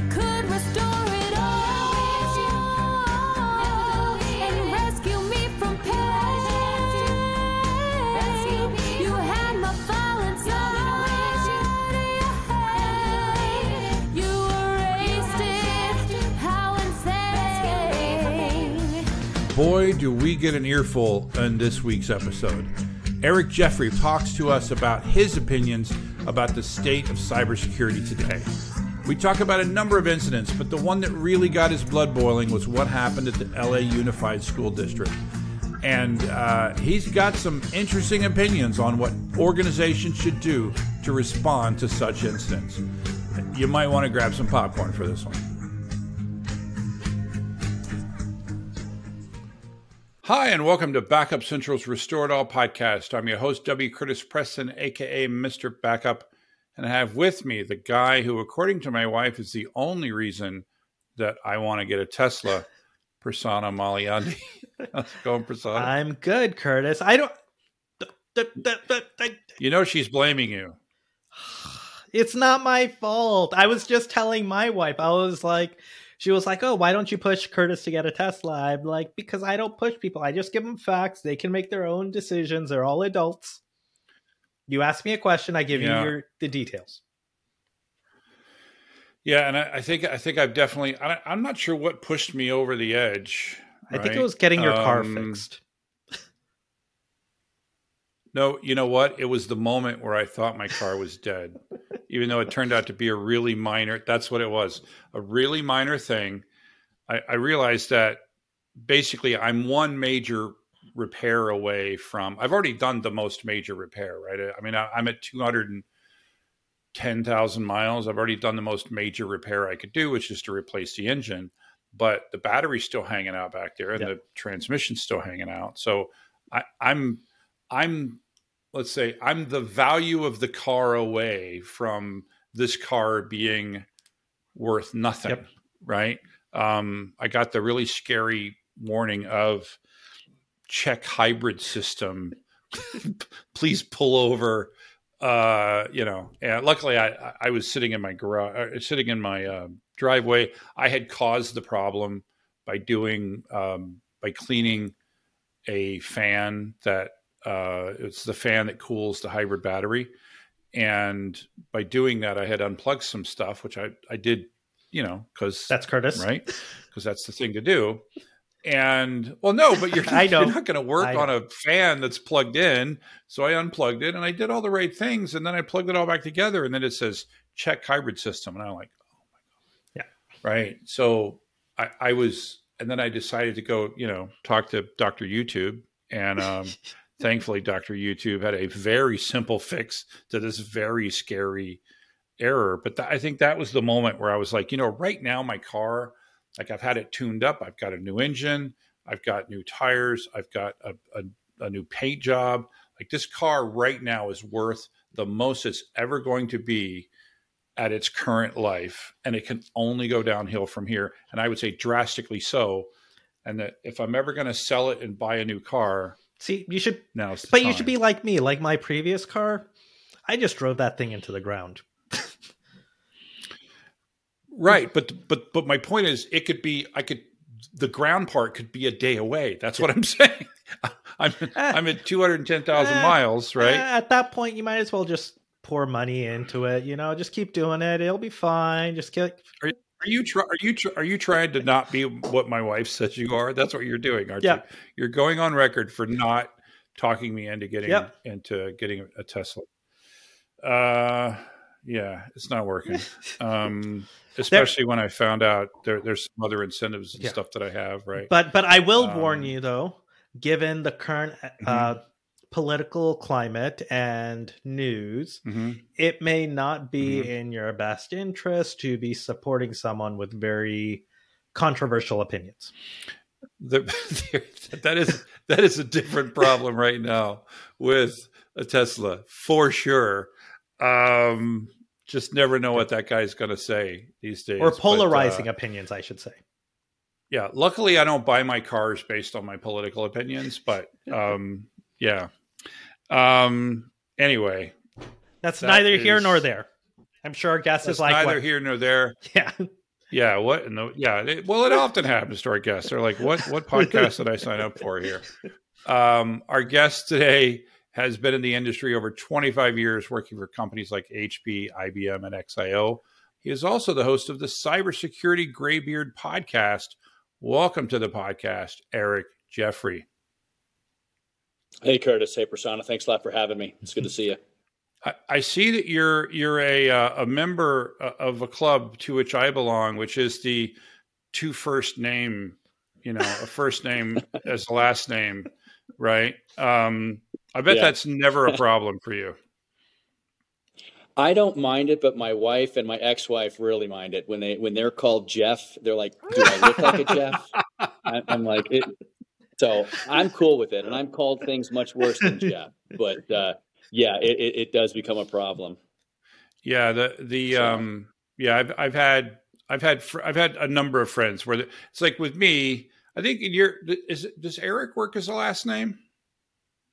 you could restore it all and rescue me from pain. You had my file inside. You erased it. How insane. Boy, do we get an earful in this week's episode. Eric Jeffery talks to us about his opinions about the state of cybersecurity today. We talk about a number of incidents, but the one that really got his blood boiling was what happened at the LA Unified School District. And he's got some interesting opinions on what organizations should do to respond to such incidents. You might want to grab some popcorn for this one. Hi, and welcome to Backup Central's Restore It All podcast. I'm your host, W. Curtis Preston, a.k.a. Mr. Backup. And I have with me the guy who, according to my wife, is the only reason that I want to get a Tesla, Prasanna Malyandi. How's it going, Prasanna? I'm good, Curtis. You know she's blaming you. It's not my fault. I was just telling my wife. She was like, oh, why don't you push Curtis to get a Tesla? I'm like, because I don't push people. I just give them facts. They can make their own decisions. They're all adults. You ask me a question, I give you the details. Yeah, and I think I've definitely... I'm not sure what pushed me over the edge. Right? I think it was getting your car fixed. No, you know what? It was the moment where I thought my car was dead, even though it turned out to be a really minor... That's what it was. A really minor thing. I realized that basically I'm one major... repair away from... I've already done the most major repair, right? I mean, I'm at 210,000 miles. I've already done the most major repair I could do, which is to replace the engine, but the battery's still hanging out back there and the transmission's still hanging out. So I'm the value of the car away from this car being worth nothing, right? I got the really scary warning of check hybrid system, please pull over. And luckily I was sitting in my garage, sitting in my driveway. I had caused the problem by cleaning a fan that it's the fan that cools the hybrid battery. And by doing that, I had unplugged some stuff, which I did, cause that's Curtis, right? Cause that's the thing to do. And well, no, but you're not going to work on a fan that's plugged in. So I unplugged it and I did all the right things. And then I plugged it all back together. And then it says check hybrid system. And I'm like, oh my God. Yeah. Right. So and then I decided to go, talk to Dr. YouTube. And thankfully, Dr. YouTube had a very simple fix to this very scary error. But I think that was the moment where I was like, right now, my car, like I've had it tuned up. I've got a new engine. I've got new tires. I've got a new paint job. Like this car right now is worth the most it's ever going to be at its current life. And it can only go downhill from here. And I would say drastically so. And that if I'm ever going to sell it and buy a new car. See, you should now. But you should be like me, like my previous car. I just drove that thing into the ground. Right. But my point is it could be, the ground part could be a day away. That's what I'm saying. I'm at 210,000 miles, right? At that point, you might as well just pour money into it. Just keep doing it. It'll be fine. Just keep. Are you trying to not be what my wife says you are? That's what you're doing, aren't you? You're going on record for not talking me into getting a Tesla. Yeah, it's not working. Especially when I found out there's some other incentives and stuff that I have, right? But I will warn you, though, given the current political climate and news, it may not be in your best interest to be supporting someone with very controversial opinions. That is a different problem right now with a Tesla, for sure. Just never know what that guy's going to say these days. Or polarizing opinions, I should say. Yeah. Luckily, I don't buy my cars based on my political opinions, but yeah. Anyway. That's neither here nor there. I'm sure our guest is like... Neither here nor there. Yeah. Yeah. What? In the, yeah. Well, it often happens to our guests. They're like, what podcast did I sign up for here? Our guest today has been in the industry over 25 years, working for companies like HP, IBM, and XIO. He is also the host of the Cybersecurity Grey Beard podcast. Welcome to the podcast, Eric Jeffery. Hey, Curtis. Hey, Prasanna. Thanks a lot for having me. It's good to see you. I see that you're a member of a club to which I belong, which is the two first name, a first name as the last name, right? I bet that's never a problem for you. I don't mind it, but my wife and my ex-wife really mind it when they're called Jeff. They're like, "Do I look like a Jeff?" I'm like, so I'm cool with it, and I'm called things much worse than Jeff, but. Yeah, it does become a problem. Yeah, I've had a number of friends where it's like with me. I think does Eric work as a last name?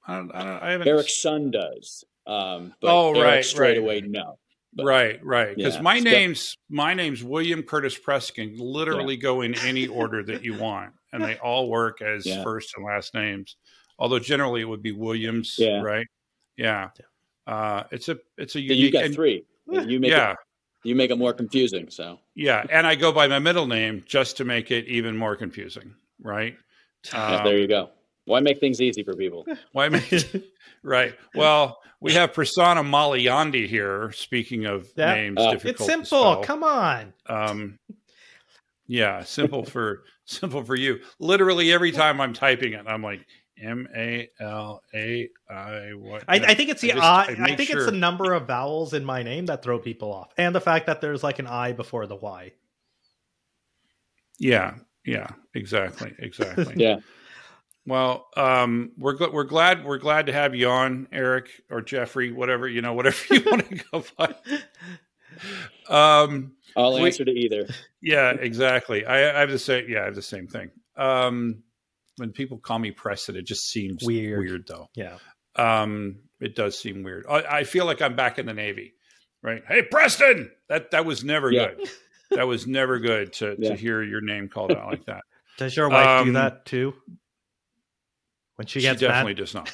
I haven't. Eric's son does. But Straight away, no. But, right. Because my name's William Curtis Preston. Literally go in any order that you want, and they all work as first and last names. Although generally it would be Williams, right? Yeah. It's a unique. So you got three. And you make it more confusing. So and I go by my middle name just to make it even more confusing, right? There you go. Why make things easy for people? Right. Well, we have Prasanna Malyandi here. Speaking of names, difficult. It's simple. Come on. Simple for you. Literally every time I'm typing it, I'm like. M-A-L-A-I. What? I think it's the I. I think it's the number of vowels in my name that throw people off, and the fact that there's like an I before the Y. Yeah, exactly. Yeah. Well, we're glad to have you on, Eric or Jeffrey, whatever you want to go by. I'll answer to either. Yeah, exactly. I have the same thing. When people call me Preston, it just seems weird though. Yeah. It does seem weird. I feel like I'm back in the Navy, right? Hey, Preston! That was never good. That was never good to hear your name called out like that. Does your wife do that too? When she gets mad? She definitely does not.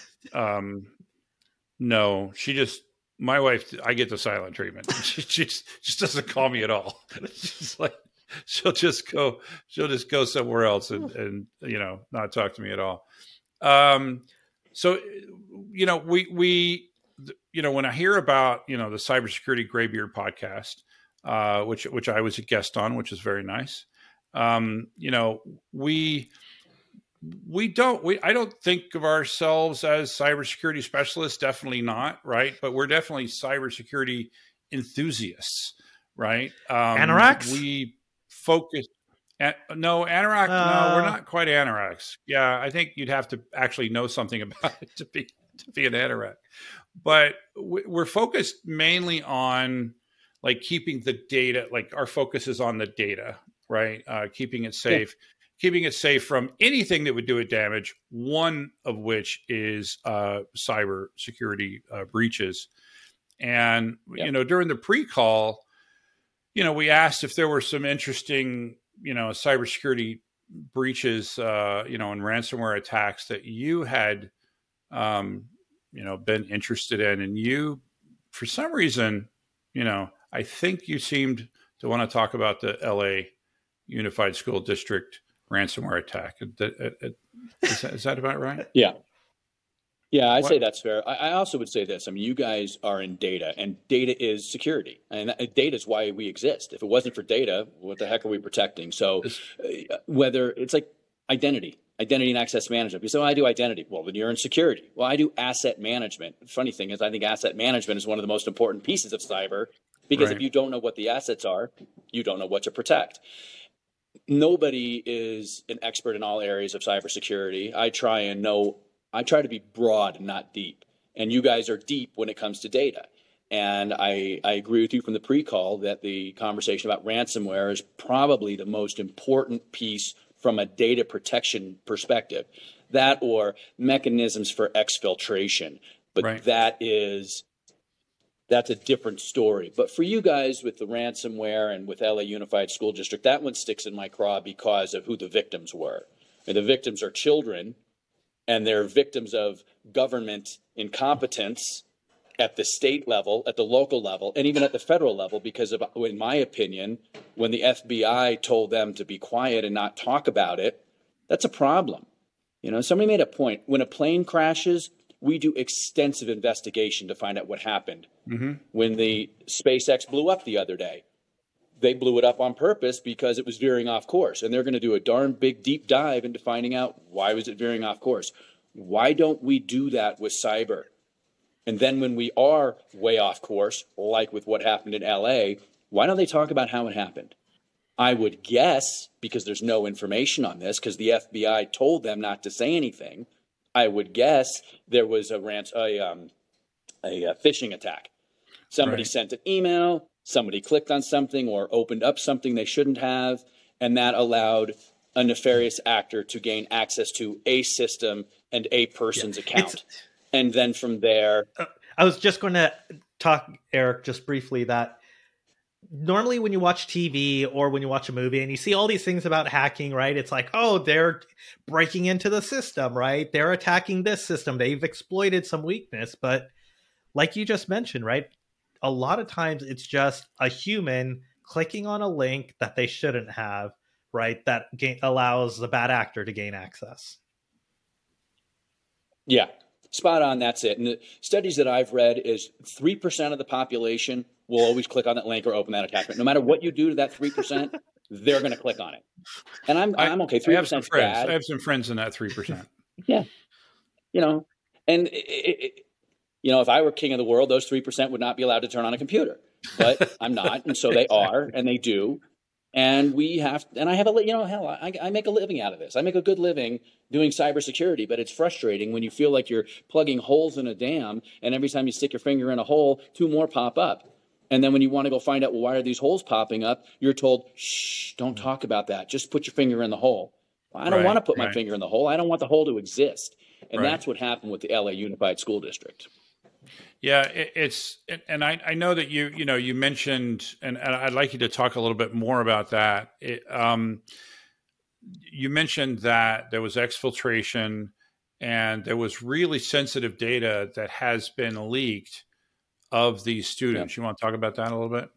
No, she just... My wife, I get the silent treatment. She just doesn't call me at all. She's like... She'll just go somewhere else and not talk to me at all. So when I hear about, the Cybersecurity Grey Beard podcast, which I was a guest on, which is very nice. I don't think of ourselves as cybersecurity specialists, definitely not. Right. But we're definitely cybersecurity enthusiasts. Right. Anoraks? Focus at, no anorak no we're not quite anoraks. I think you'd have to actually know something about it to be an anorak, but we're focused mainly on like keeping the data, like our focus is on the data, right? Keeping it safe from anything that would do it damage, one of which is cyber security breaches. And during the pre-call, we asked if there were some interesting, cybersecurity breaches, and ransomware attacks that you had, been interested in. And you, for some reason, I think you seemed to want to talk about the LA Unified School District ransomware attack. Is that about right? Yeah. Yeah, I'd say that's fair. I also would say this. I mean, you guys are in data, and data is security. And data is why we exist. If it wasn't for data, what the heck are we protecting? So whether it's like identity and access management. You say, well, I do identity. Well, then you're in security. Well, I do asset management. The funny thing is I think asset management is one of the most important pieces of cyber, because if you don't know what the assets are, you don't know what to protect. Nobody is an expert in all areas of cybersecurity. I try to be broad and not deep, and you guys are deep when it comes to data. And I agree with you from the pre-call that the conversation about ransomware is probably the most important piece from a data protection perspective, that or mechanisms for exfiltration. But that is that's a different story. But for you guys with the ransomware and with LA Unified School District, that one sticks in my craw because of who the victims were. And the victims are children, and they're victims of government incompetence at the state level, at the local level, and even at the federal level because of, in my opinion, when the FBI told them to be quiet and not talk about it, that's a problem. You know, somebody made a point. When a plane crashes, we do extensive investigation to find out what happened. Mm-hmm. When the SpaceX blew up the other day, they blew it up on purpose because it was veering off course. And they're going to do a darn big deep dive into finding out why was it veering off course. Why don't we do that with cyber? And then when we are way off course, like with what happened in LA, why don't they talk about how it happened? I would guess, because there's no information on this, because the FBI told them not to say anything, I would guess there was a phishing attack. Somebody sent an email, somebody clicked on something or opened up something they shouldn't have, and that allowed a nefarious actor to gain access to a system and a person's account. And then from there... I was just going to talk, Eric, just briefly that normally when you watch TV or when you watch a movie and you see all these things about hacking, right? It's like, oh, they're breaking into the system, right? They're attacking this system. They've exploited some weakness. But like you just mentioned, right? A lot of times it's just a human clicking on a link that they shouldn't have, right? That allows the bad actor to gain access. Yeah. Spot on, that's it. And the studies that I've read is 3% of the population will always click on that link or open that attachment. No matter what you do to that 3%, they're going to click on it. And I'm okay. 3% bad. I have some friends in that 3%. Yeah, you know, and you know, if I were king of the world, those 3% would not be allowed to turn on a computer. But I'm not, and so they are, and they do. And we have, and I have a, you know, hell, I make a living out of this. I make a good living doing cybersecurity, but it's frustrating when you feel like you're plugging holes in a dam, and every time you stick your finger in a hole, two more pop up. And then when you want to go find out, well, why are these holes popping up? You're told, shh, don't talk about that. Just put your finger in the hole. Well, I don't want to put my finger in the hole. I don't want the hole to exist. And that's what happened with the LA Unified School District. Yeah, it's, and I know that you mentioned, and I'd like you to talk a little bit more about that. You mentioned that there was exfiltration and there was really sensitive data that has been leaked of these students. Yeah. You want to talk about that a little bit?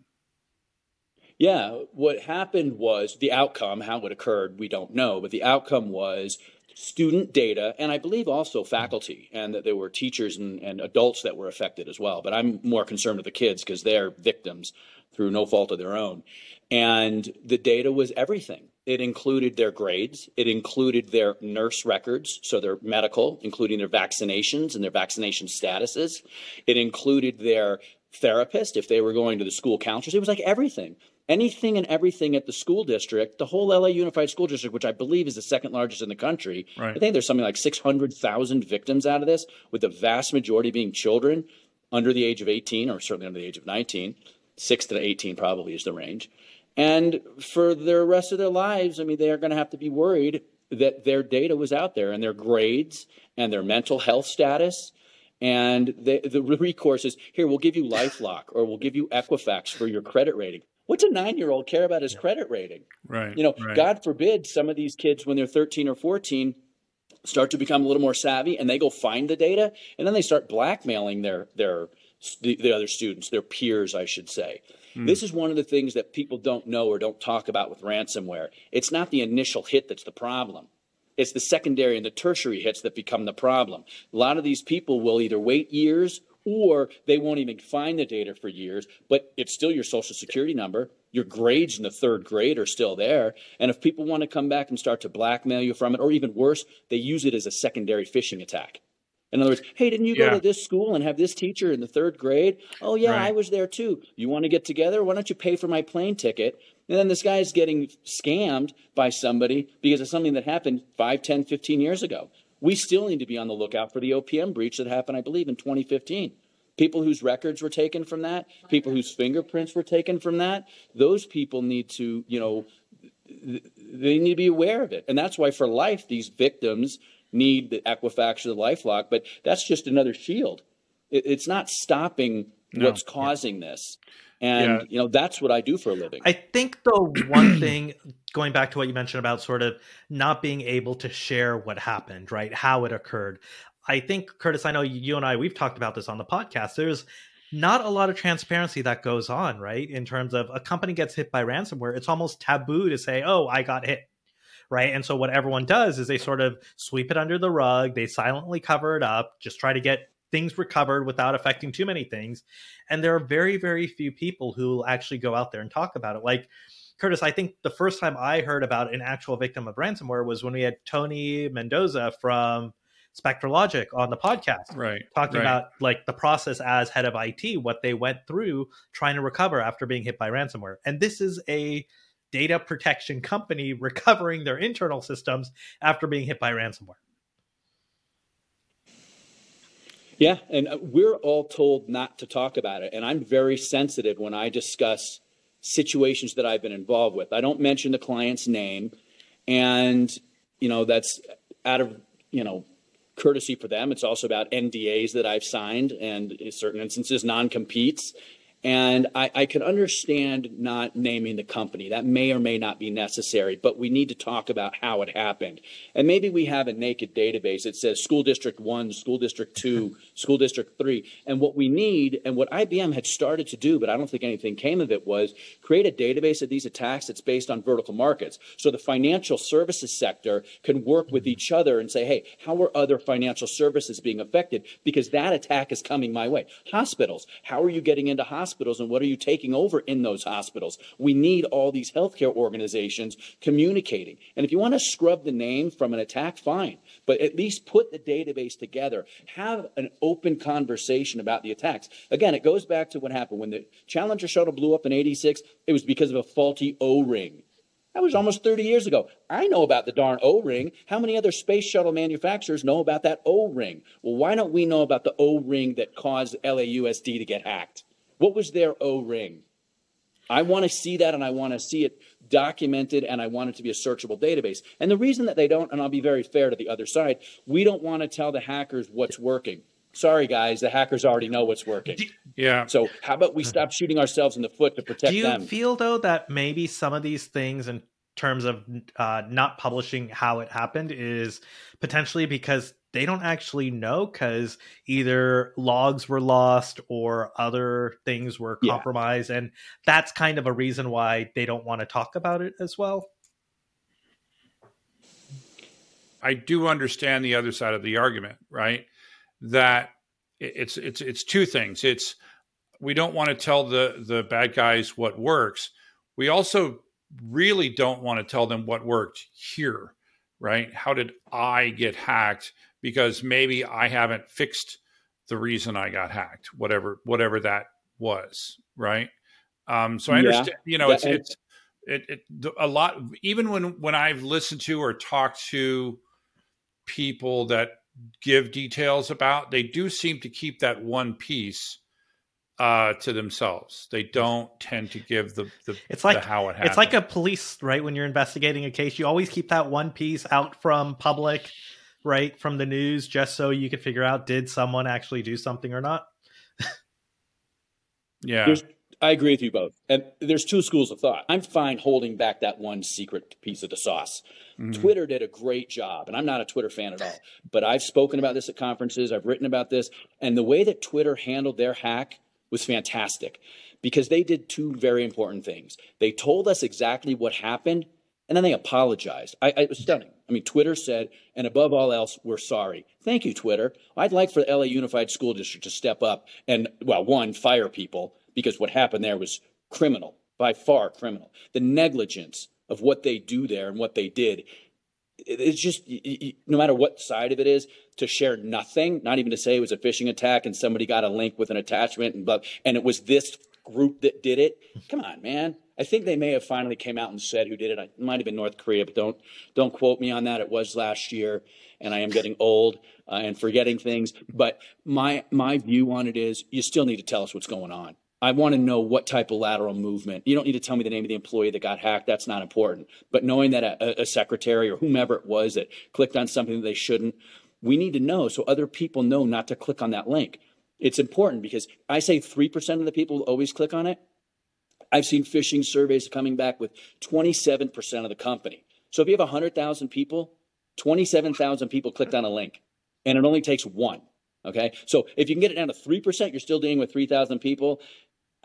Yeah, what happened was the outcome, how it occurred, we don't know, but the outcome was student data, and I believe also faculty, and that there were teachers and adults that were affected as well. But I'm more concerned with the kids because they're victims through no fault of their own. And the data was everything. It included their grades. It included their nurse records, so their medical, including their vaccinations and their vaccination statuses. It included their therapist, if they were going to the school counselors. It was like everything. Anything and everything at the school district, the whole LA Unified School District, which I believe is the second largest in the country. Right. I think there's something like 600,000 victims out of this, with the vast majority being children under the age of 18 or certainly under the age of 19. 6 to 18 probably is the range. And for the rest of their lives, I mean, they are going to have to be worried that their data was out there and their grades and their mental health status. And the recourse is, here, we'll give you LifeLock or we'll give you Equifax for your credit rating. What's a 9-year-old care about his credit rating? Right. You know, God forbid some of these kids when they're 13 or 14 start to become a little more savvy and they go find the data and then they start blackmailing the other students, their peers, I should say. Mm. This is one of the things that people don't know or don't talk about with ransomware. It's not the initial hit that's the problem. It's the secondary and the tertiary hits that become the problem. A lot of these people will either wait years or they won't even find the data for years, but it's still your social security number. Your grades in the third grade are still there. And if people want to come back and start to blackmail you from it, or even worse, they use it as a secondary phishing attack. In other words, hey, didn't you go to this school and have this teacher in the third grade? Oh, yeah, I was there too. You want to get together? Why don't you pay for my plane ticket? And then this guy is getting scammed by somebody because of something that happened 5, 10, 15 years ago. We still need to be on the lookout for the OPM breach that happened, I believe, in 2015. People whose records were taken from that, people whose fingerprints were taken from that, those people need to, you know, they need to be aware of it. And that's why for life, these victims need the Equifax or the LifeLock, but that's just another shield. It's not stopping what's causing this. And, you know, that's what I do for a living. I think, though, one thing, going back to what you mentioned about sort of not being able to share what happened, right, how it occurred. I think, Curtis, I know you and I, we've talked about this on the podcast. There's not a lot of transparency that goes on, right, in terms of a company gets hit by ransomware. It's almost taboo to say, oh, I got hit. Right. And so what everyone does is they sort of sweep it under the rug. They silently cover it up, just try to get things recovered without affecting too many things. And there are very, very few people who will actually go out there and talk about it. Like, Curtis, I think the first time I heard about an actual victim of ransomware was when we had Tony Mendoza from Spectrologic on the podcast, talking about like the process as head of IT, what they went through trying to recover after being hit by ransomware. And this is a data protection company recovering their internal systems after being hit by ransomware. Yeah, and we're all told not to talk about it. And I'm very sensitive when I discuss situations that I've been involved with. I don't mention the client's name, and, you know, that's out of, you know, courtesy for them. It's also about NDAs that I've signed and in certain instances, non-competes. And I can understand not naming the company. That may or may not be necessary, but we need to talk about how it happened. And maybe we have a naked database that says school district 1, school district 2, school district 3. And what we need, and what IBM had started to do, but I don't think anything came of it, was create a database of these attacks that's based on vertical markets. So the financial services sector can work with each other and say, hey, how are other financial services being affected? Because that attack is coming my way. Hospitals, how are you getting into hospitals and what are you taking over in those hospitals? We need all these healthcare organizations communicating. And if you want to scrub the name from an attack, fine, but at least put the database together, have an open conversation about the attacks. Again, it goes back to what happened when the Challenger shuttle blew up in '86. It was because of a faulty O-ring. That was almost 30 years ago. I know about the darn O-ring. How many other space shuttle manufacturers know about that O-ring? Well, why don't we know about the O-ring that caused LAUSD to get hacked? What was their O-ring? I want to see that, and I want to see it documented, and I want it to be a searchable database. And the reason that they don't, and I'll be very fair to the other side, we don't want to tell the hackers what's working. Sorry, guys, the hackers already know what's working. Yeah. So how about we stop shooting ourselves in the foot to protect them? Do you feel, though, that maybe some of these things in terms of not publishing how it happened is potentially because they don't actually know, because either logs were lost or other things were compromised. Yeah. And that's kind of a reason why they don't want to talk about it as well. I do understand the other side of the argument, right? That it's two things. It's, we don't want to tell the bad guys what works. We also really don't want to tell them what worked here, right? How did I get hacked? Because maybe I haven't fixed the reason I got hacked, whatever that was, right? So I understand, you know, it's a lot. Even when I've listened to or talked to people that give details about, they do seem to keep that one piece to themselves. They don't tend to give the how it happened. It's like a police, right? When you're investigating a case, you always keep that one piece out from public, right? From the news, just so you can figure out, did someone actually do something or not? Yeah. I agree with you both. And there's two schools of thought. I'm fine holding back that one secret piece of the sauce. Mm-hmm. Twitter did a great job, and I'm not a Twitter fan at all, but I've spoken about this at conferences. I've written about this. And the way that Twitter handled their hack was fantastic, because they did two very important things. They told us exactly what happened, and then they apologized. It was stunning. I mean, Twitter said, and above all else, we're sorry. Thank you, Twitter. I'd like for the LA Unified School District to step up and, well, one, fire people, because what happened there was criminal, by far criminal. The negligence of what they do there and what they did, it's just, no matter what side of it is, to share nothing, not even to say it was a phishing attack and somebody got a link with an attachment and blah, and it was this group that did it. Come on, man. I think they may have finally came out and said who did it. It might have been North Korea, but don't quote me on that. It was last year, and I am getting old and forgetting things. But my view on it is, you still need to tell us what's going on. I want to know what type of lateral movement. You don't need to tell me the name of the employee that got hacked. That's not important. But knowing that a secretary or whomever it was that clicked on something that they shouldn't, we need to know so other people know not to click on that link. It's important because I say 3% of the people always click on it. I've seen phishing surveys coming back with 27% of the company. So if you have 100,000 people, 27,000 people clicked on a link, and it only takes one. Okay, so if you can get it down to 3%, you're still dealing with 3,000 people.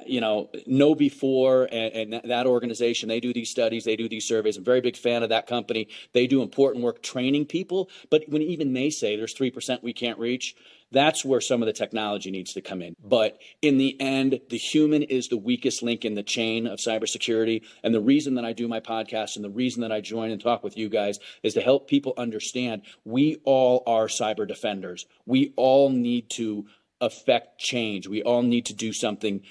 You know Before and that organization, they do these studies, they do these surveys. I'm a very big fan of that company. They do important work training people. But when even they say there's 3% we can't reach, that's where some of the technology needs to come in. But in the end, the human is the weakest link in the chain of cybersecurity. And the reason that I do my podcast and the reason that I join and talk with you guys is to help people understand we all are cyber defenders. We all need to affect change. We all need to do something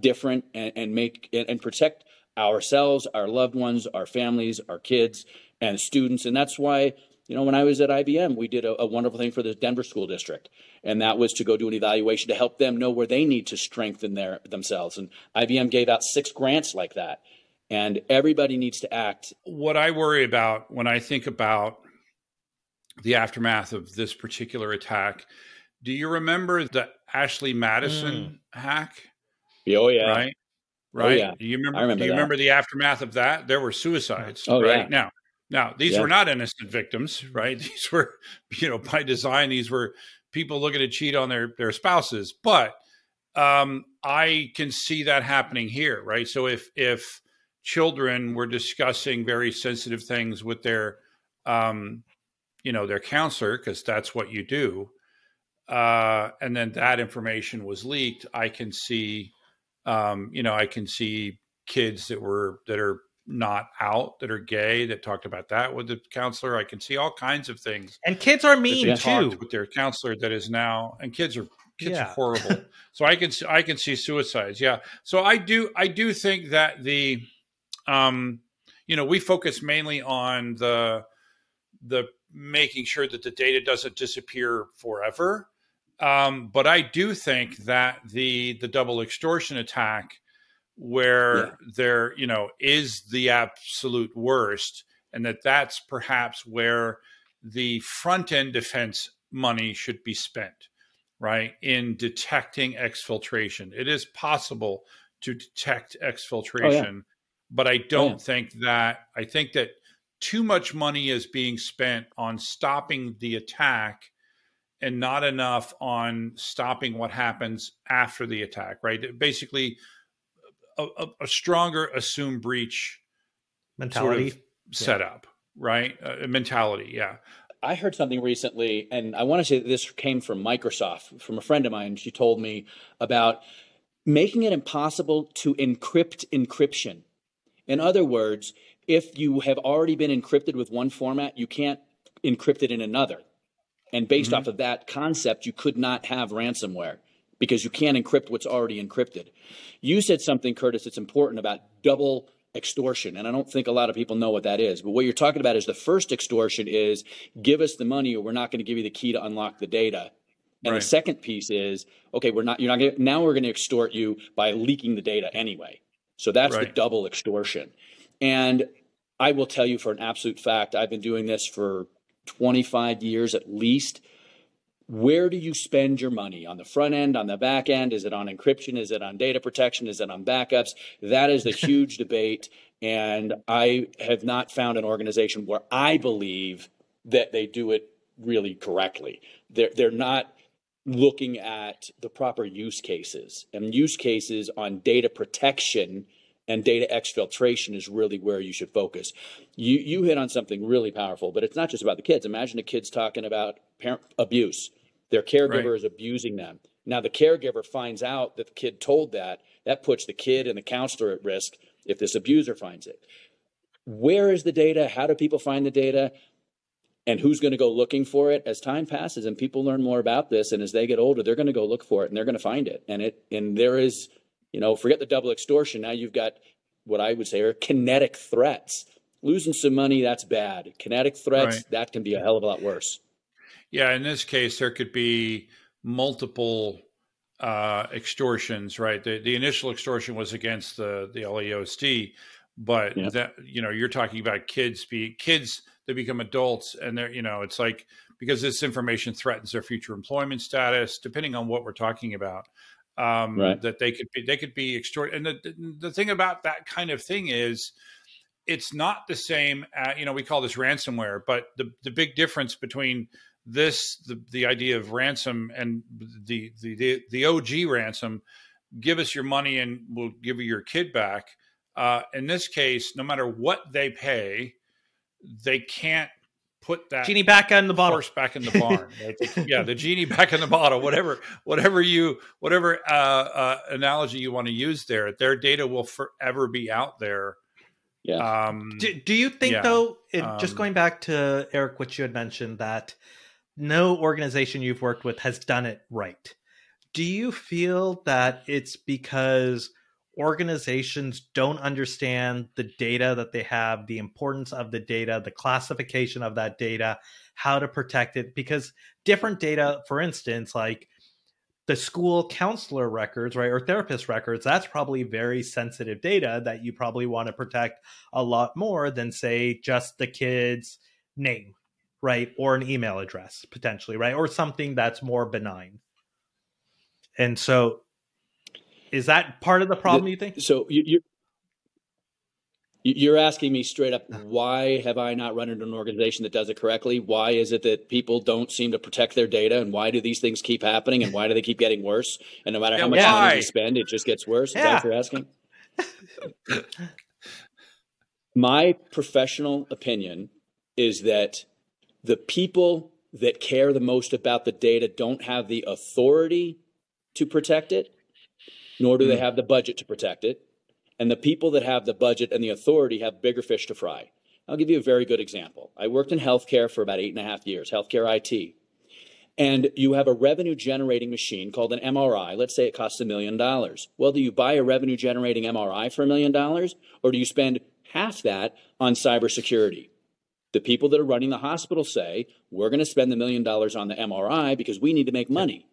different and make and protect ourselves, our loved ones, our families, our kids and students. And that's why, you know, when I was at IBM, we did a wonderful thing for the Denver School District. And that was to go do an evaluation to help them know where they need to strengthen themselves. And IBM gave out 6 grants like that. And everybody needs to act. What I worry about when I think about the aftermath of this particular attack, do you remember the Ashley Madison hack? Oh, yeah. Right. Oh, yeah. Do you remember the aftermath of that? There were suicides. Oh, right. Yeah. Now these were not innocent victims, right? These were, you know, by design, these were people looking to cheat on their spouses. But I can see that happening here, right? So if children were discussing very sensitive things with their, you know, their counselor, because that's what you do. And then that information was leaked. I can see, kids that are not out, that are gay, that talked about that with the counselor. I can see all kinds of things. And kids are mean too. With their counselor that is now, and kids are horrible. So I can see suicides. Yeah. So I do think that the, we focus mainly on the making sure that the data doesn't disappear forever. But I do think that the double extortion attack, where there, is the absolute worst, and that's perhaps where the front end defense money should be spent, right? In detecting exfiltration. It is possible to detect exfiltration, but I don't think that, I think that too much money is being spent on stopping the attack and not enough on stopping what happens after the attack, right? Basically, a stronger assume breach mentality sort of setup, right? Mentality, yeah. I heard something recently, and I want to say that this came from Microsoft, from a friend of mine. She told me about making it impossible to encrypt encryption. In other words, if you have already been encrypted with one format, you can't encrypt it in another. And based off of that concept, you could not have ransomware because you can't encrypt what's already encrypted. You said something, Curtis, that's important about double extortion. And I don't think a lot of people know what that is. But what you're talking about is the first extortion is give us the money or we're not going to give you the key to unlock the data. And the second piece is, okay, we're going to extort you by leaking the data anyway. So that's the double extortion. And I will tell you for an absolute fact, I've been doing this for 25 years at least. Where do you spend your money? On the front end, on the back end? Is it on encryption? Is it on data protection? Is it on backups? That is the huge debate. And I have not found an organization where I believe that they do it really correctly. They're not looking at the proper use cases. And use cases on data protection and data exfiltration is really where you should focus. You hit on something really powerful, but it's not just about the kids. Imagine a kid's talking about parent abuse. Their caregiver is abusing them. Now the caregiver finds out that the kid told that. That puts the kid and the counselor at risk if this abuser finds it. Where is the data? How do people find the data? And who's going to go looking for it? As time passes and people learn more about this, and as they get older, they're going to go look for it and they're going to find it. And there is... forget the double extortion. Now you've got what I would say are kinetic threats. Losing some money, that's bad. Kinetic threats, that can be a hell of a lot worse. Yeah, in this case, there could be multiple extortions, right? The initial extortion was against the LAUSD, but that you're talking about kids that become adults, and they're it's like because this information threatens their future employment status, depending on what we're talking about. Right. That they could be extraordinary. And the thing about that kind of thing is, it's not the same. We call this ransomware, but the big difference between the idea of ransom and the OG ransom, give us your money and we'll give you your kid back. In this case, no matter what they pay, they can't put that genie back in the bottle. Horse back in the barn. Yeah, the genie back in the bottle. Whatever analogy you want to use there, their data will forever be out there. Yeah. Do you think though? Just going back to Eric, what you had mentioned, that no organization you've worked with has done it right. Do you feel that it's because organizations don't understand the data that they have, the importance of the data, the classification of that data, how to protect it? Because different data, for instance, like the school counselor records, right, or therapist records, that's probably very sensitive data that you probably want to protect a lot more than, say, just the kid's name, right, or an email address potentially, right, or something that's more benign. And so is that part of the problem, you think? So you're asking me straight up, why have I not run into an organization that does it correctly? Why is it that people don't seem to protect their data? And why do these things keep happening? And why do they keep getting worse? And no matter how much money you spend, it just gets worse? Is that what you're asking? My professional opinion is that the people that care the most about the data don't have the authority to protect it, nor do they have the budget to protect it. And the people that have the budget and the authority have bigger fish to fry. I'll give you a very good example. I worked in healthcare for about 8.5 years, healthcare IT. And you have a revenue generating machine called an MRI. Let's say it costs $1 million. Well, do you buy a revenue generating MRI for $1 million, or do you spend half that on cybersecurity? The people that are running the hospital say, we're going to spend the $1 million on the MRI because we need to make money.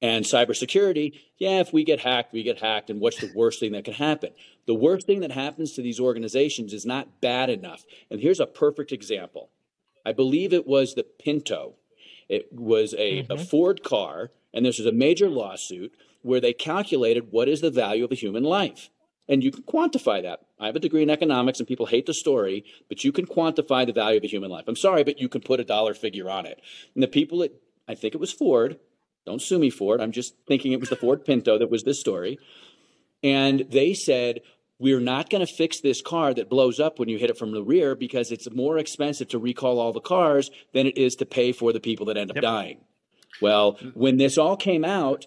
And cybersecurity, if we get hacked, and what's the worst thing that can happen? The worst thing that happens to these organizations is not bad enough. And here's a perfect example. I believe it was the Pinto. It was a Ford car, and this was a major lawsuit where they calculated what is the value of a human life. And you can quantify that. I have a degree in economics, and people hate the story, but you can quantify the value of a human life. I'm sorry, but you can put a dollar figure on it. And the people at, I think it was Ford, don't sue me for it, I'm just thinking it was the Ford Pinto that was this story. And they said, we're not going to fix this car that blows up when you hit it from the rear because it's more expensive to recall all the cars than it is to pay for the people that end up dying. Well, when this all came out,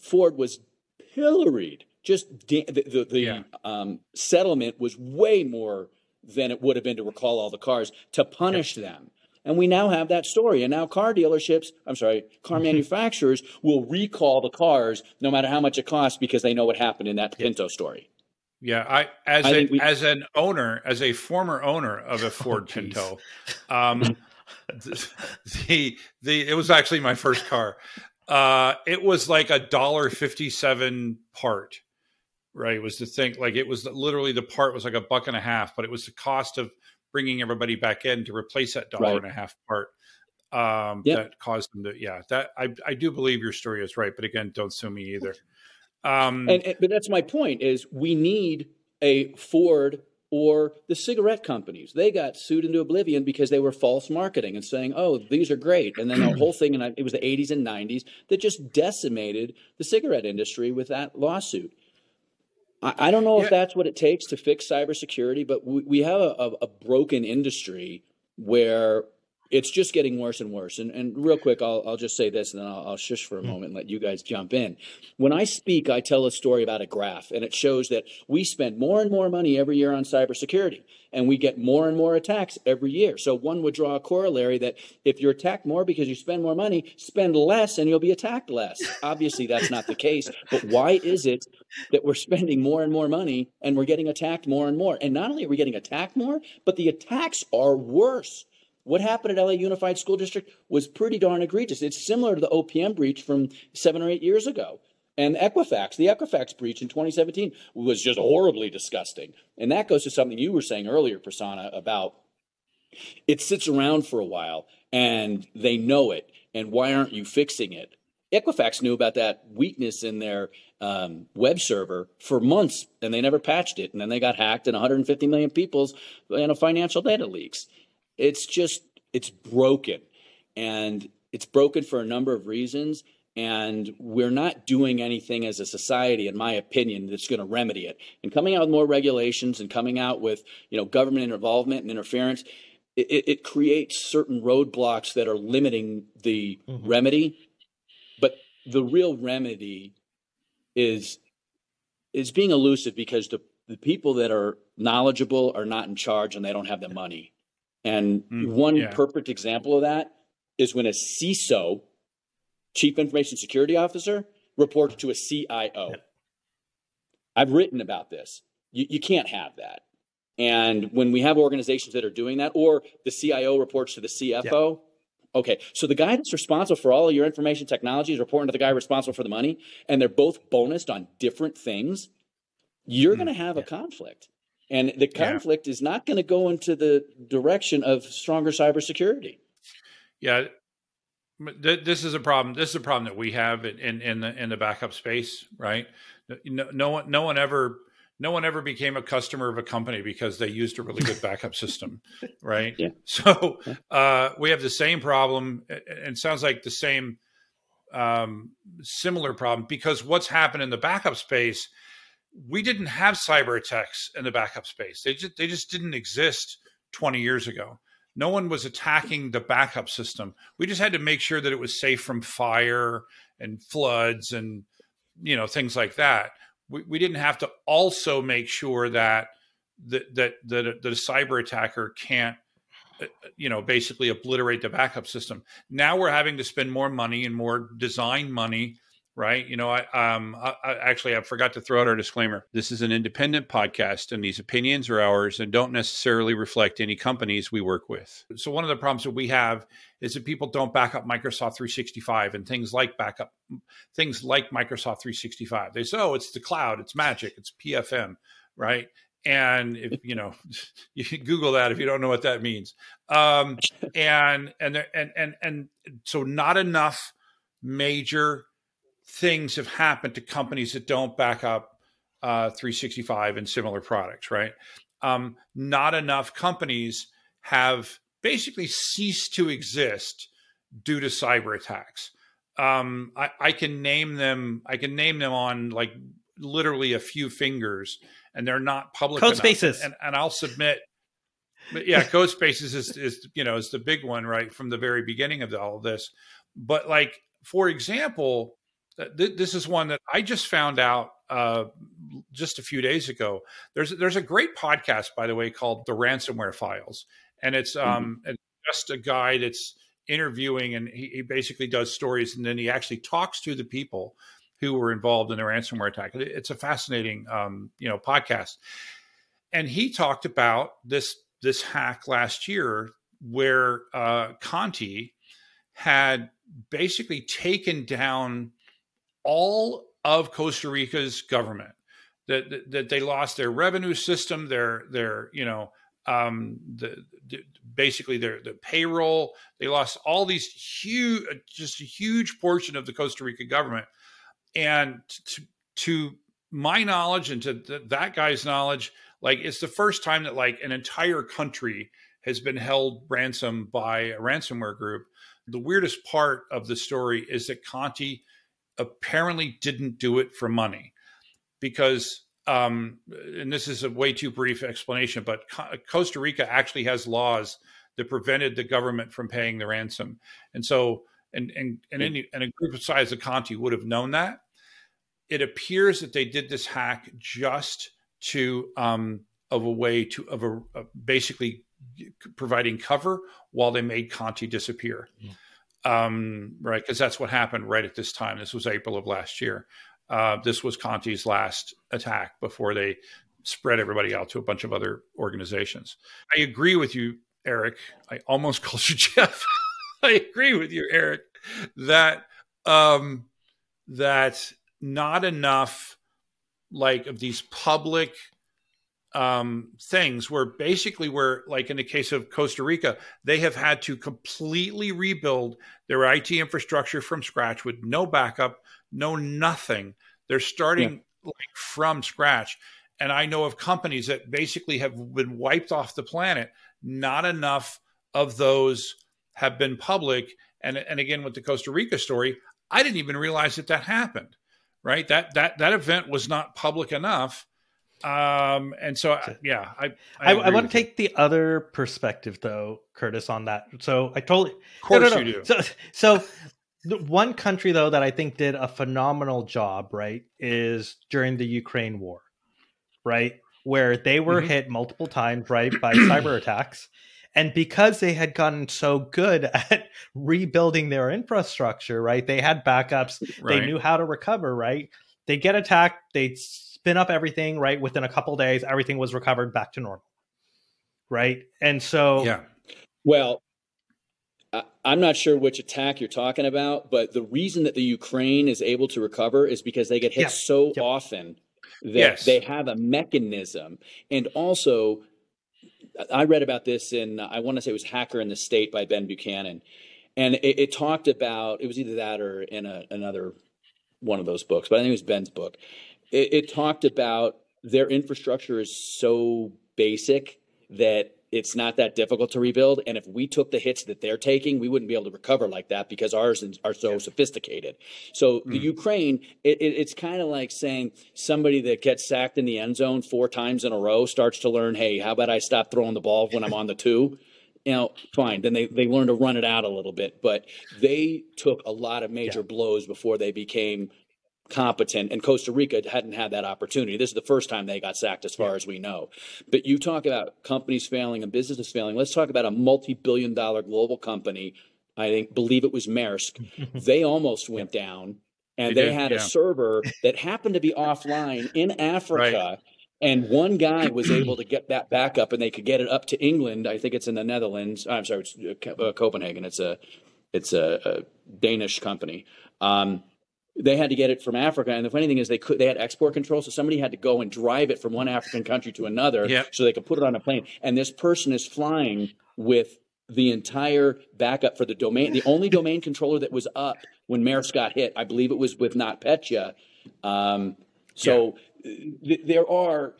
Ford was pilloried. Just settlement was way more than it would have been to recall all the cars to punish them. And we now have that story. And now car manufacturers will recall the cars no matter how much it costs because they know what happened in that Pinto story. Yeah, as an owner, as a former owner of a Ford Pinto, it was actually my first car. It was like a $1.57 part, right? It was the thing, like it was literally the part was like $1.50, but it was the cost of bringing everybody back in to replace that $1.50 part that caused them to, I do believe your story is right. But again, don't sue me either. But that's my point is we need a Ford or the cigarette companies. They got sued into oblivion because they were false marketing and saying, oh, these are great. And then the whole thing, and it was the 80s and 90s that just decimated the cigarette industry with that lawsuit. I don't know if that's what it takes to fix cybersecurity, but we have a broken industry where it's just getting worse and worse. And real quick, I'll just say this, and then I'll shush for a moment and let you guys jump in. When I speak, I tell a story about a graph, and it shows that we spend more and more money every year on cybersecurity, and we get more and more attacks every year. So one would draw a corollary that if you're attacked more because you spend more money, spend less and you'll be attacked less. Obviously, that's not the case. But why is it that we're spending more and more money and we're getting attacked more and more? And not only are we getting attacked more, but the attacks are worse. What happened at LA Unified School District was pretty darn egregious. It's similar to the OPM breach from 7 or 8 years ago. And the Equifax breach in 2017 was just horribly disgusting. And that goes to something you were saying earlier, Prasanna, about It sits around for a while and they know it. And why aren't you fixing it? Equifax knew about that weakness in their web server for months, and they never patched it. And then they got hacked, and 150 million people's financial data leaks. It's broken, and it's broken for a number of reasons. And we're not doing anything as a society, in my opinion, that's going to remedy it. And coming out with more regulations and coming out with, government involvement and interference, it creates certain roadblocks that are limiting the remedy. But the real remedy is being elusive, because the people that are knowledgeable are not in charge and they don't have the money. And perfect example of that is when a CISO, Chief Information Security Officer, reports to a CIO. Yeah. I've written about this. You can't have that. And when we have organizations that are doing that, or the CIO reports to the CFO, okay, so the guy that's responsible for all of your information technology is reporting to the guy responsible for the money, and they're both bonused on different things, you're going to have a conflict. And the conflict is not going to go into the direction of stronger cybersecurity. Yeah. This is a problem. This is a problem that we have in the backup space, right? No one ever became a customer of a company because they used a really good backup system, right? Yeah. So we have the same problem, and sounds like the same similar problem, because what's happened in the backup space, we didn't have cyber attacks in the backup space. They just didn't exist 20 years ago. No one was attacking the backup system. We just had to make sure that it was safe from fire and floods and, things like that. We didn't have to also make sure that the cyber attacker can't, basically obliterate the backup system. Now we're having to spend more money and more design money, right? I forgot to throw out our disclaimer. This is an independent podcast, and these opinions are ours and don't necessarily reflect any companies we work with. So one of the problems that we have is that people don't back up Microsoft 365 and things like Microsoft 365. They say, oh, it's the cloud, it's magic, it's PFM, right? And if you can Google that if you don't know what that means. And so not enough major things have happened to companies that don't back up 365 and similar products, right? Not enough companies have basically ceased to exist due to cyber attacks. I can name them on like literally a few fingers, and they're not public. Codespaces, and I'll submit. But yeah, Codespaces is the big one, right, from the very beginning of all of this. But like, for example, this is one that I just found out just a few days ago. There's a great podcast, by the way, called The Ransomware Files. And it's just a guy that's interviewing, and he basically does stories, and then he actually talks to the people who were involved in the ransomware attack. It's a fascinating podcast. And he talked about this hack last year where Conti had basically taken down all of Costa Rica's government, that they lost their revenue system, their payroll. They lost all these huge portion of the Costa Rica government. And to my knowledge, and to that guy's knowledge, like, it's the first time that like an entire country has been held ransom by a ransomware group. The weirdest part of the story is that Conti apparently didn't do it for money, because and this is a way too brief explanation, but Costa Rica actually has laws that prevented the government from paying the ransom, and so and a group of size of Conti would have known that. It appears that they did this hack just to basically providing cover while they made Conti disappear. Mm. Right. Cause that's what happened right at this time. This was April of last year. This was Conti's last attack before they spread everybody out to a bunch of other organizations. I agree with you, Eric. I almost called you Jeff. I agree with you, Eric, that, not enough like of these public things where basically where, like in the case of Costa Rica, they have had to completely rebuild their IT infrastructure from scratch with no backup, no nothing. They're starting like from scratch. And I know of companies that basically have been wiped off the planet. Not enough of those have been public. And again, with the Costa Rica story, I didn't even realize that that happened, right? That event was not public enough. And so, I want to take the other perspective though, Curtis, on that. So I totally, of course you do. So the one country though, that I think did a phenomenal job, right, is during the Ukraine war, right? Where they were hit multiple times, right, by cyber attacks. And because they had gotten so good at rebuilding their infrastructure, right, they had backups, they knew how to recover, right? They get attacked, they spin up everything, right? Within a couple of days, everything was recovered back to normal, right? And so... yeah. Well, I'm not sure which attack you're talking about, but the reason that the Ukraine is able to recover is because they get hit so often that they have a mechanism. And also... I read about this in, I want to say it was Hacker in the State by Ben Buchanan. And it talked about, it was either that or in another one of those books, but I think it was Ben's book. It talked about their infrastructure is so basic that it's not that difficult to rebuild. And if we took the hits that they're taking, we wouldn't be able to recover like that because ours are so sophisticated. So the Ukraine, it's kind of like saying somebody that gets sacked in the end zone 4 times in a row starts to learn, hey, how about I stop throwing the ball when I'm on the 2? You know, fine. Then they learn to run it out a little bit. But they took a lot of major blows before they became competent, and Costa Rica hadn't had that opportunity. This is the first time they got sacked as far as we know. But you talk about companies failing and businesses failing. Let's talk about a multi-billion dollar global company. I believe it was Maersk. They almost went down, and they had a server that happened to be offline in Africa. Right. And one guy was able to get that back up, and they could get it up to England. I think it's in the Netherlands. I'm sorry, it's Copenhagen. It's a Danish company. They had to get it from Africa, and the funny thing is they had export control, so somebody had to go and drive it from one African country to another so they could put it on a plane. And this person is flying with the entire backup for the domain. The only domain controller that was up when Maersk got hit, I believe it was with NotPetya. There are,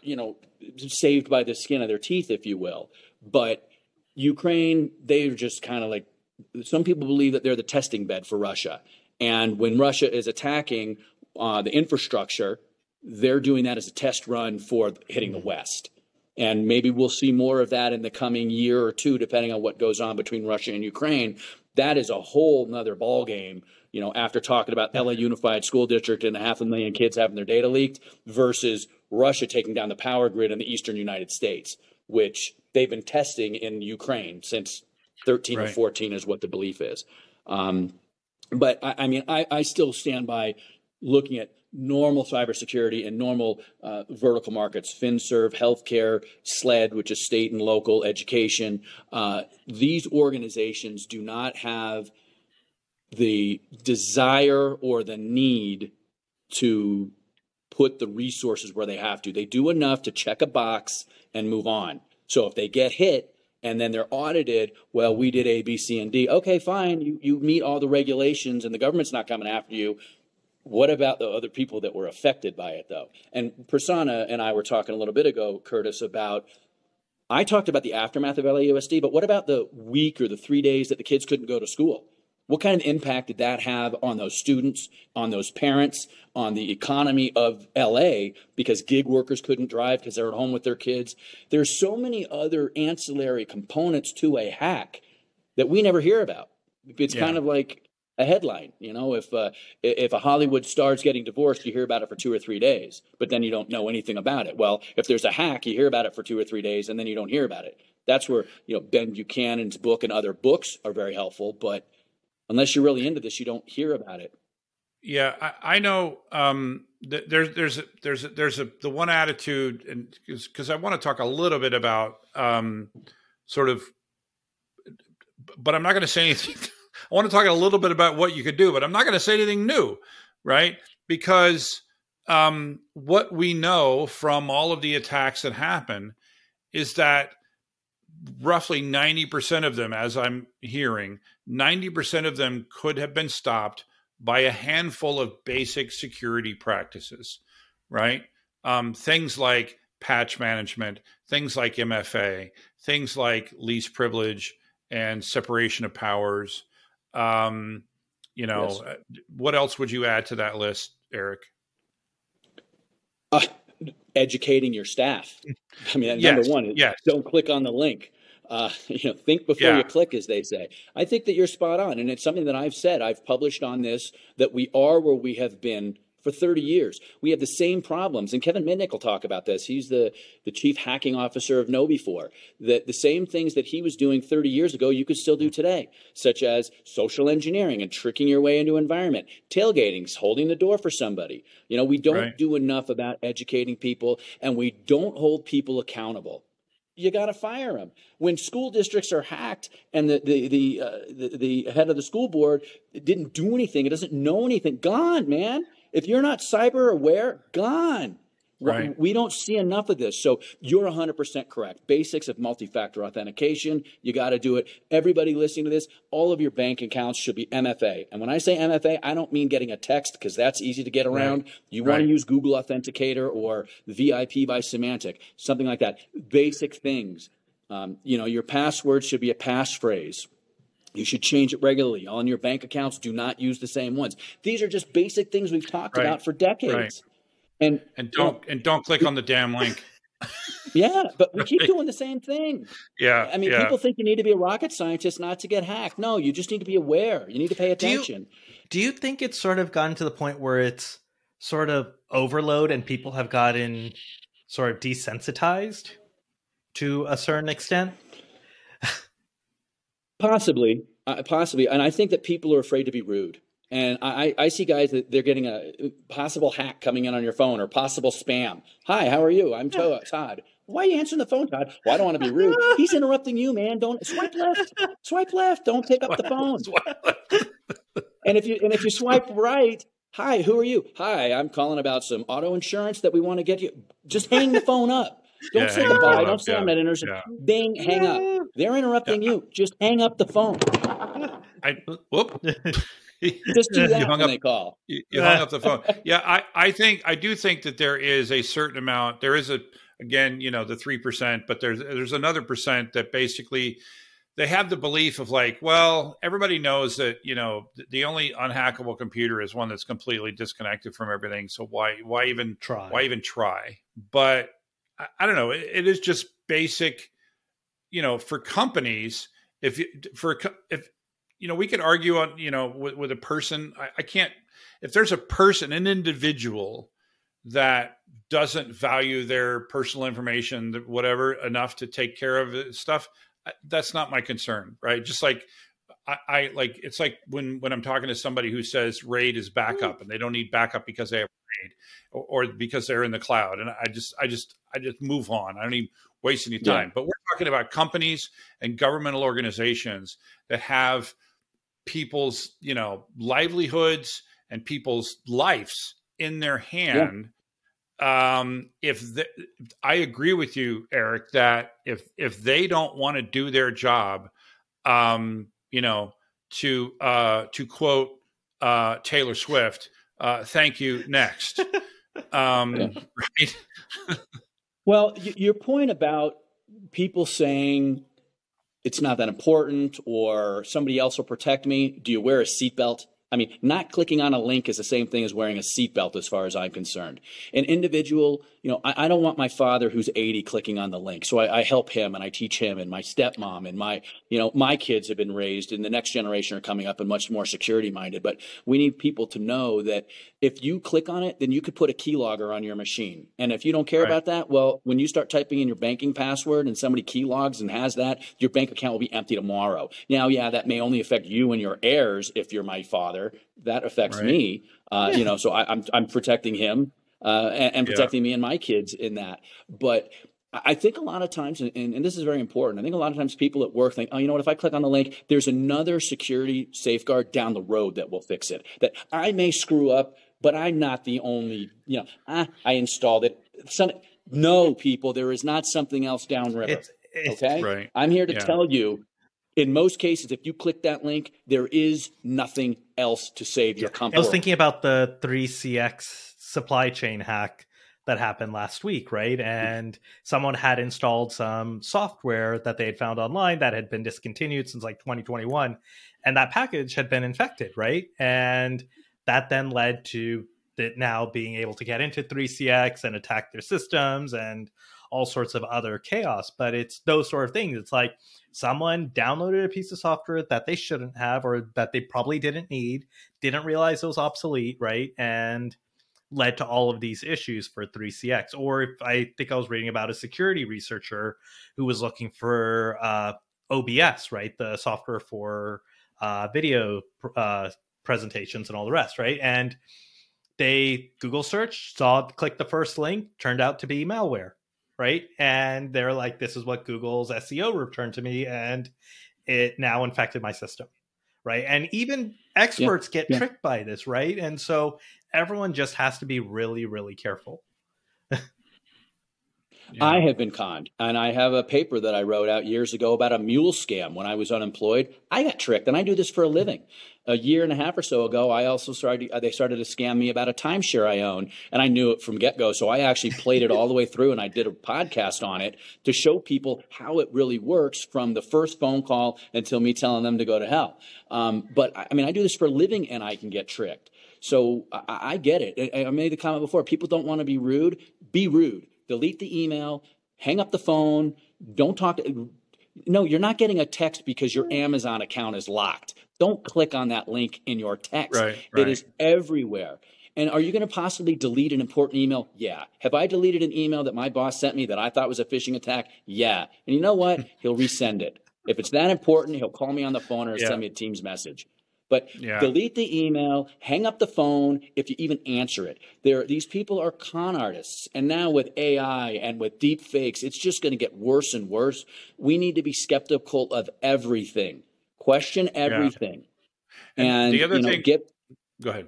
saved by the skin of their teeth, if you will. But Ukraine, they're just kind of like – some people believe that they're the testing bed for Russia. And when Russia is attacking the infrastructure, they're doing that as a test run for hitting the West. And maybe we'll see more of that in the coming year or two, depending on what goes on between Russia and Ukraine. That is a whole nother ballgame, after talking about LA Unified School District and 500,000 kids having their data leaked versus Russia taking down the power grid in the eastern United States, which they've been testing in Ukraine since 13 or 14 is what the belief is. But I still stand by looking at normal cybersecurity and normal vertical markets, FinServ, healthcare, SLED, which is state and local, education. These organizations do not have the desire or the need to put the resources where they have to. They do enough to check a box and move on. So if they get hit, and then they're audited, well, we did A, B, C, and D. Okay, fine, you meet all the regulations and the government's not coming after you. What about the other people that were affected by it, though? And Prasanna and I were talking a little bit ago, Curtis, about, I talked about the aftermath of LAUSD, but what about the week or the 3 days that the kids couldn't go to school? What kind of impact did that have on those students, on those parents, on the economy of LA? Because gig workers couldn't drive because they're at home with their kids. There's so many other ancillary components to a hack that we never hear about. It's kind of like a headline, If a Hollywood star's getting divorced, you hear about it for 2 or 3 days, but then you don't know anything about it. Well, if there's a hack, you hear about it for 2 or 3 days, and then you don't hear about it. That's where Ben Buchanan's book and other books are very helpful, but unless you're really into this, you don't hear about it. Yeah, I know. There's the one attitude, and because I want to talk a little bit about sort of, but I'm not going to say anything. I want to talk a little bit about what you could do, but I'm not going to say anything new, right? Because what we know from all of the attacks that happen is that roughly 90% of them, as I'm hearing, 90% of them could have been stopped by a handful of basic security practices, right? Things like patch management, things like MFA, things like least privilege and separation of powers. You know, what else would you add to that list, Eric? Educating your staff. I mean, number one, don't click on the link. Think before you click, as they say. I think that you're spot on. And it's something that I've said, I've published on this, that we are where we have been for 30 years. We have the same problems. And Kevin Mitnick will talk about this. He's the chief hacking officer of KnowBe4. That the same things that he was doing 30 years ago, you could still do today, such as social engineering and tricking your way into environment, tailgating, holding the door for somebody. You know, we don't do enough about educating people, and we don't hold people accountable. You got to fire them. When school districts are hacked and the head of the school board didn't do anything, it doesn't know anything, gone, man. If you're not cyber aware, gone. Right. We don't see enough of this. So you're 100% correct. Basics of multi-factor authentication, you got to do it. Everybody listening to this, all of your bank accounts should be MFA. And when I say MFA, I don't mean getting a text because that's easy to get around. Right. You want to use Google Authenticator or VIP by Symantec, something like that. Basic things. Your password should be a passphrase. You should change it regularly. All in your bank accounts, do not use the same ones. These are just basic things we've talked about for decades. Right. And don't click on the damn link. Yeah, but we keep doing the same thing. Yeah. I mean, people think you need to be a rocket scientist not to get hacked. No, you just need to be aware. You need to pay attention. Do you think it's sort of gotten to the point where it's sort of overload and people have gotten sort of desensitized to a certain extent? Possibly. And I think that people are afraid to be rude. And I see guys that they're getting a possible hack coming in on your phone or possible spam. Hi, how are you? I'm Todd. Why are you answering the phone, Todd? Well, I don't want to be rude. He's interrupting you, man. Don't swipe left. Swipe left. Don't pick up the phone. And if you swipe right, hi, who are you? Hi, I'm calling about some auto insurance that we want to get you. Just hang the phone up. Don't say goodbye. Don't say I'm not interested. Bing, hang up. They're interrupting you. Just hang up the phone. Just do that when they call. You hung up the phone. Yeah, I do think that there is a certain amount. There is the 3%, but there's another percent that basically they have the belief of like, well, everybody knows that, you know, the only unhackable computer is one that's completely disconnected from everything. So why even try? But I don't know. It is just basic, you know, for companies, we could argue on, you know, with a person. I can't, if there's a person, an individual that doesn't value their personal information, whatever, enough to take care of stuff, that's not my concern, right? Just like, I like, it's like when I'm talking to somebody who says RAID is backup and they don't need backup because they have RAID or because they're in the cloud. And I just move on. I don't even waste any time, but we're talking about companies and governmental organizations that have people's, you know, livelihoods and people's lives in their hand. Yeah. I agree with you, Eric, that if they don't want to do their job, to quote Taylor Swift, thank you, next. Right? Well, your point about people saying it's not that important or somebody else will protect me. Do you wear a seatbelt? I mean, not clicking on a link is the same thing as wearing a seatbelt as far as I'm concerned. An individual, you know, I don't want my father who's 80 clicking on the link. So I help him and I teach him, and my stepmom and my kids have been raised and the next generation are coming up and much more security minded. But we need people to know that if you click on it, then you could put a keylogger on your machine. And if you don't care about that, well, when you start typing in your banking password and somebody keylogs and has that, your bank account will be empty tomorrow. Now, that may only affect you and your heirs if you're my father. That affects me, so I'm protecting him and protecting me and my kids in that. But I think a lot of times, and this is very important, I think a lot of times people at work think, oh, you know what, if I click on the link, there's another security safeguard down the road that will fix it, that I may screw up but I'm not the only, I installed it. No, people, there is not something else downriver. Okay? Right. I'm here to tell you, in most cases, if you click that link, there is nothing else to save your company. I was thinking about the 3CX supply chain hack that happened last week, right? And someone had installed some software that they had found online that had been discontinued since like 2021. And that package had been infected, right? And that then led to it now being able to get into 3CX and attack their systems and all sorts of other chaos. But it's those sort of things. It's like someone downloaded a piece of software that they shouldn't have, or that they probably didn't need, didn't realize it was obsolete, right? And led to all of these issues for 3CX. Or if I think I was reading about a security researcher who was looking for OBS, right? The software for video presentations and all the rest, right? And they Google search, clicked the first link, turned out to be malware, right? And they're like, this is what Google's SEO returned to me, and it now infected my system, right? And even experts get tricked by this, right? And so everyone just has to be really, really careful. I have been conned, and I have a paper that I wrote out years ago about a mule scam when I was unemployed. I got tricked, and I do this for a living. A year and a half or so ago, I also started to scam me about a timeshare I own, and I knew it from get-go. So I actually played it all the way through, and I did a podcast on it to show people how it really works from the first phone call until me telling them to go to hell. But I mean, I do this for a living, and I can get tricked. So I get it. I made the comment before, people don't want to be rude. Be rude. Delete the email, hang up the phone, don't talk to – no, you're not getting a text because your Amazon account is locked. Don't click on that link in your text. Right. It is everywhere. And are you going to possibly delete an important email? Yeah. Have I deleted an email that my boss sent me that I thought was a phishing attack? Yeah. And you know what? He'll resend it. If it's that important, he'll call me on the phone or send me a Teams message. But delete the email, hang up the phone, if you even answer it. These people are con artists. And now with AI and with deep fakes, it's just going to get worse and worse. We need to be skeptical of everything. Question everything. Yeah. And the other thing, go ahead.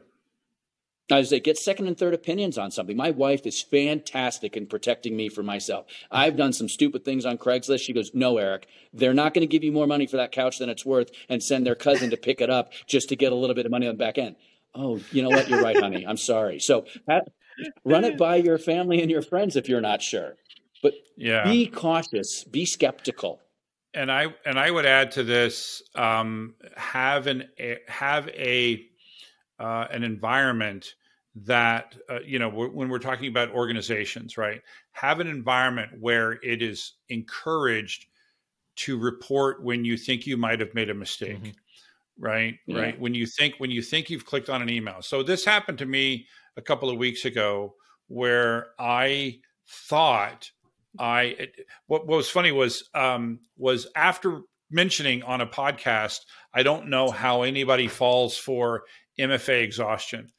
I was like, get second and third opinions on something. My wife is fantastic in protecting me from myself. I've done some stupid things on Craigslist. She goes, no, Eric, they're not going to give you more money for that couch than it's worth and send their cousin to pick it up just to get a little bit of money on the back end. Oh, you know what? You're right, honey. I'm sorry. So run it by your family and your friends if you're not sure. But be cautious. Be skeptical. And I would add to this, have an environment that, when we're talking about organizations, right, have an environment where it is encouraged to report when you think you might have made a mistake, right? Yeah. Right. When you think you've clicked on an email. So this happened to me a couple of weeks ago where I thought what was funny was after mentioning on a podcast, I don't know how anybody falls for MFA exhaustion,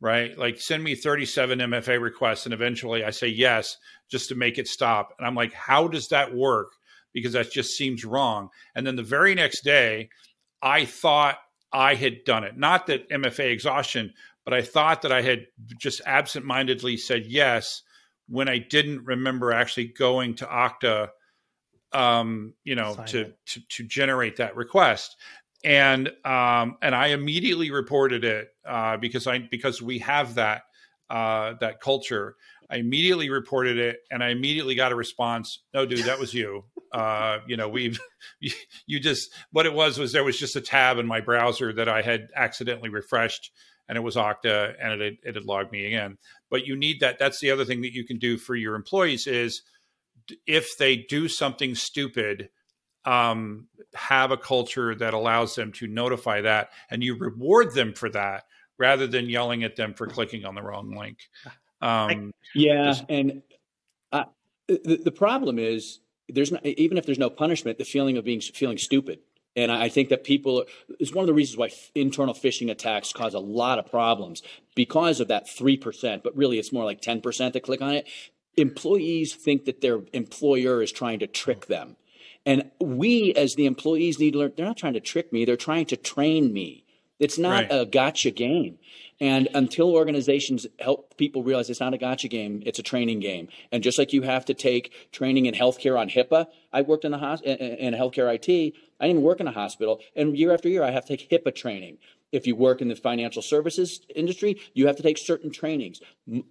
right? Like, send me 37 MFA requests. And eventually I say yes, just to make it stop. And I'm like, how does that work? Because that just seems wrong. And then the very next day, I thought I had done it. Not that MFA exhaustion, but I thought that I had just absentmindedly said yes when I didn't remember actually going to Okta, to generate that request. And I immediately reported it because we have that culture. I immediately reported it, and I immediately got a response. No, dude, that was you. What it was there was just a tab in my browser that I had accidentally refreshed, and it was Okta, and it had logged me again. But you need that. That's the other thing that you can do for your employees is if they do something stupid, have a culture that allows them to notify that, and you reward them for that rather than yelling at them for clicking on the wrong link. The problem is even if there's no punishment, the feeling of feeling stupid. And I think that people is one of the reasons why internal phishing attacks cause a lot of problems because of that 3%, but really it's more like 10% that click on it. Employees think that their employer is trying to trick them. And we as the employees need to learn, they're not trying to trick me. They're trying to train me. It's not a gotcha game. And until organizations help people realize it's not a gotcha game, it's a training game. And just like you have to take training in healthcare on HIPAA, I worked in the in healthcare IT. I didn't work in a hospital. And year after year, I have to take HIPAA training. If you work in the financial services industry, you have to take certain trainings.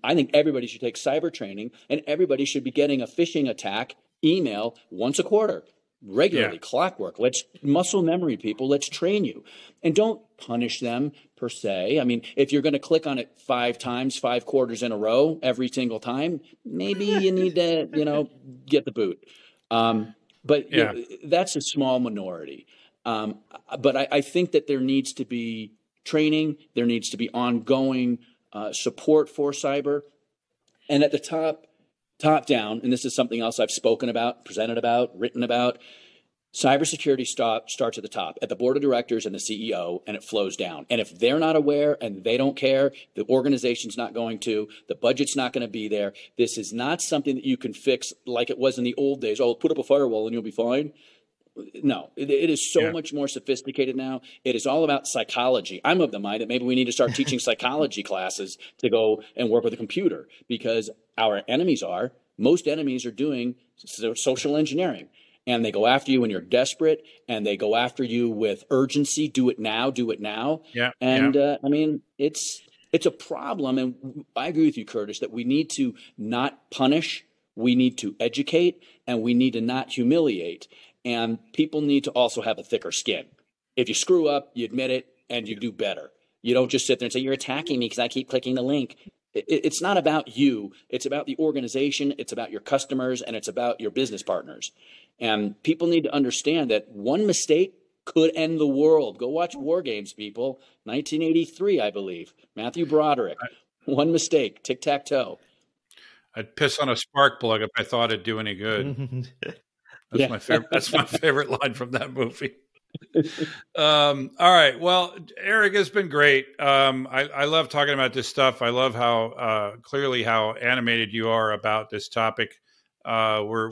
I think everybody should take cyber training, and everybody should be getting a phishing attack email once a quarter. Regularly, clockwork. Let's muscle memory people. Let's train you. And don't punish them per se. I mean, if you're going to click on it 5 times, 5 quarters in a row, every single time, maybe you need to, get the boot. But that's a small minority. But I think that there needs to be training. There needs to be ongoing support for cyber. And at the top down, and this is something else I've spoken about, presented about, written about, cybersecurity starts at the top, at the board of directors and the CEO, and it flows down. And if they're not aware and they don't care, the organization's not going to, the budget's not going to be there. This is not something that you can fix like it was in the old days. Oh, put up a firewall and you'll be fine. No, it is so much more sophisticated now. It is all about psychology. I'm of the mind that maybe we need to start teaching psychology classes to go and work with a computer, because most enemies are doing social engineering, and they go after you when you're desperate, and they go after you with urgency. Do it now. Yeah. And I mean, it's a problem. And I agree with you, Curtis, that we need to not punish. We need to educate, and we need to not humiliate. And people need to also have a thicker skin. If you screw up, you admit it, and you do better. You don't just sit there and say, you're attacking me because I keep clicking the link. It's not about you. It's about the organization. It's about your customers, and it's about your business partners. And people need to understand that one mistake could end the world. Go watch War Games, people. 1983, I believe. Matthew Broderick. One mistake. Tic-tac-toe. I'd piss on a spark plug if I thought it'd do any good. That's my favorite. That's my favorite line from that movie. All right. Well, Eric, it's been great. I love talking about this stuff. I love how clearly how animated you are about this topic. We're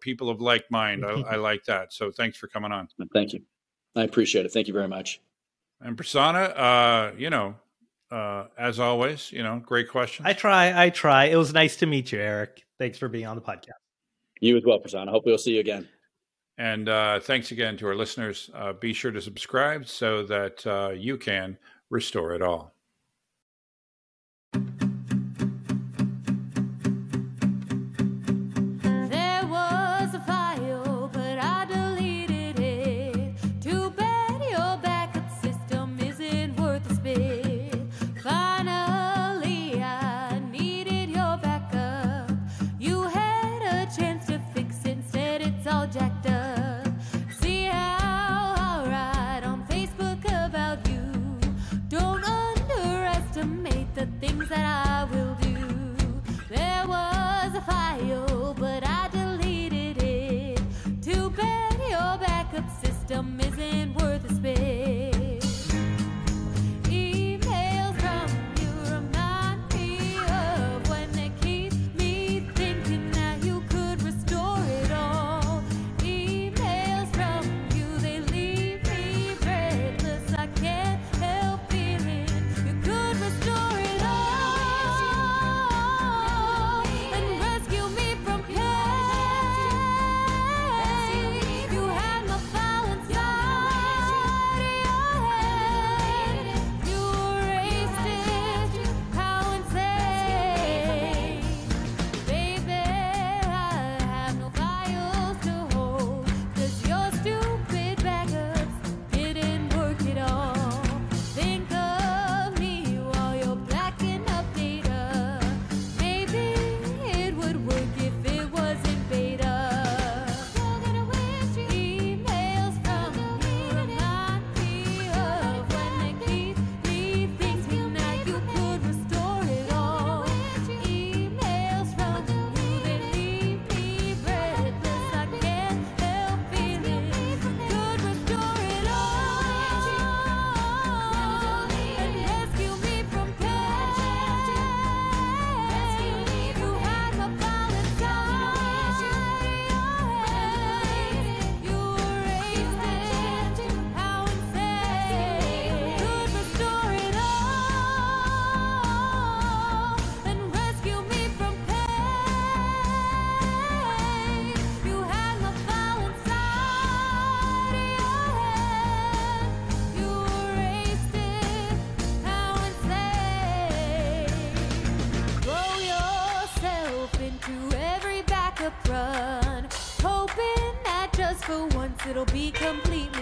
people of like mind. I like that. So thanks for coming on. Thank you. I appreciate it. Thank you very much. And Prasanna, as always, great question. I try. It was nice to meet you, Eric. Thanks for being on the podcast. You as well, Prasanna. Hopefully we'll see you again. And thanks again to our listeners. Be sure to subscribe so that you can restore it all. it'll be complete.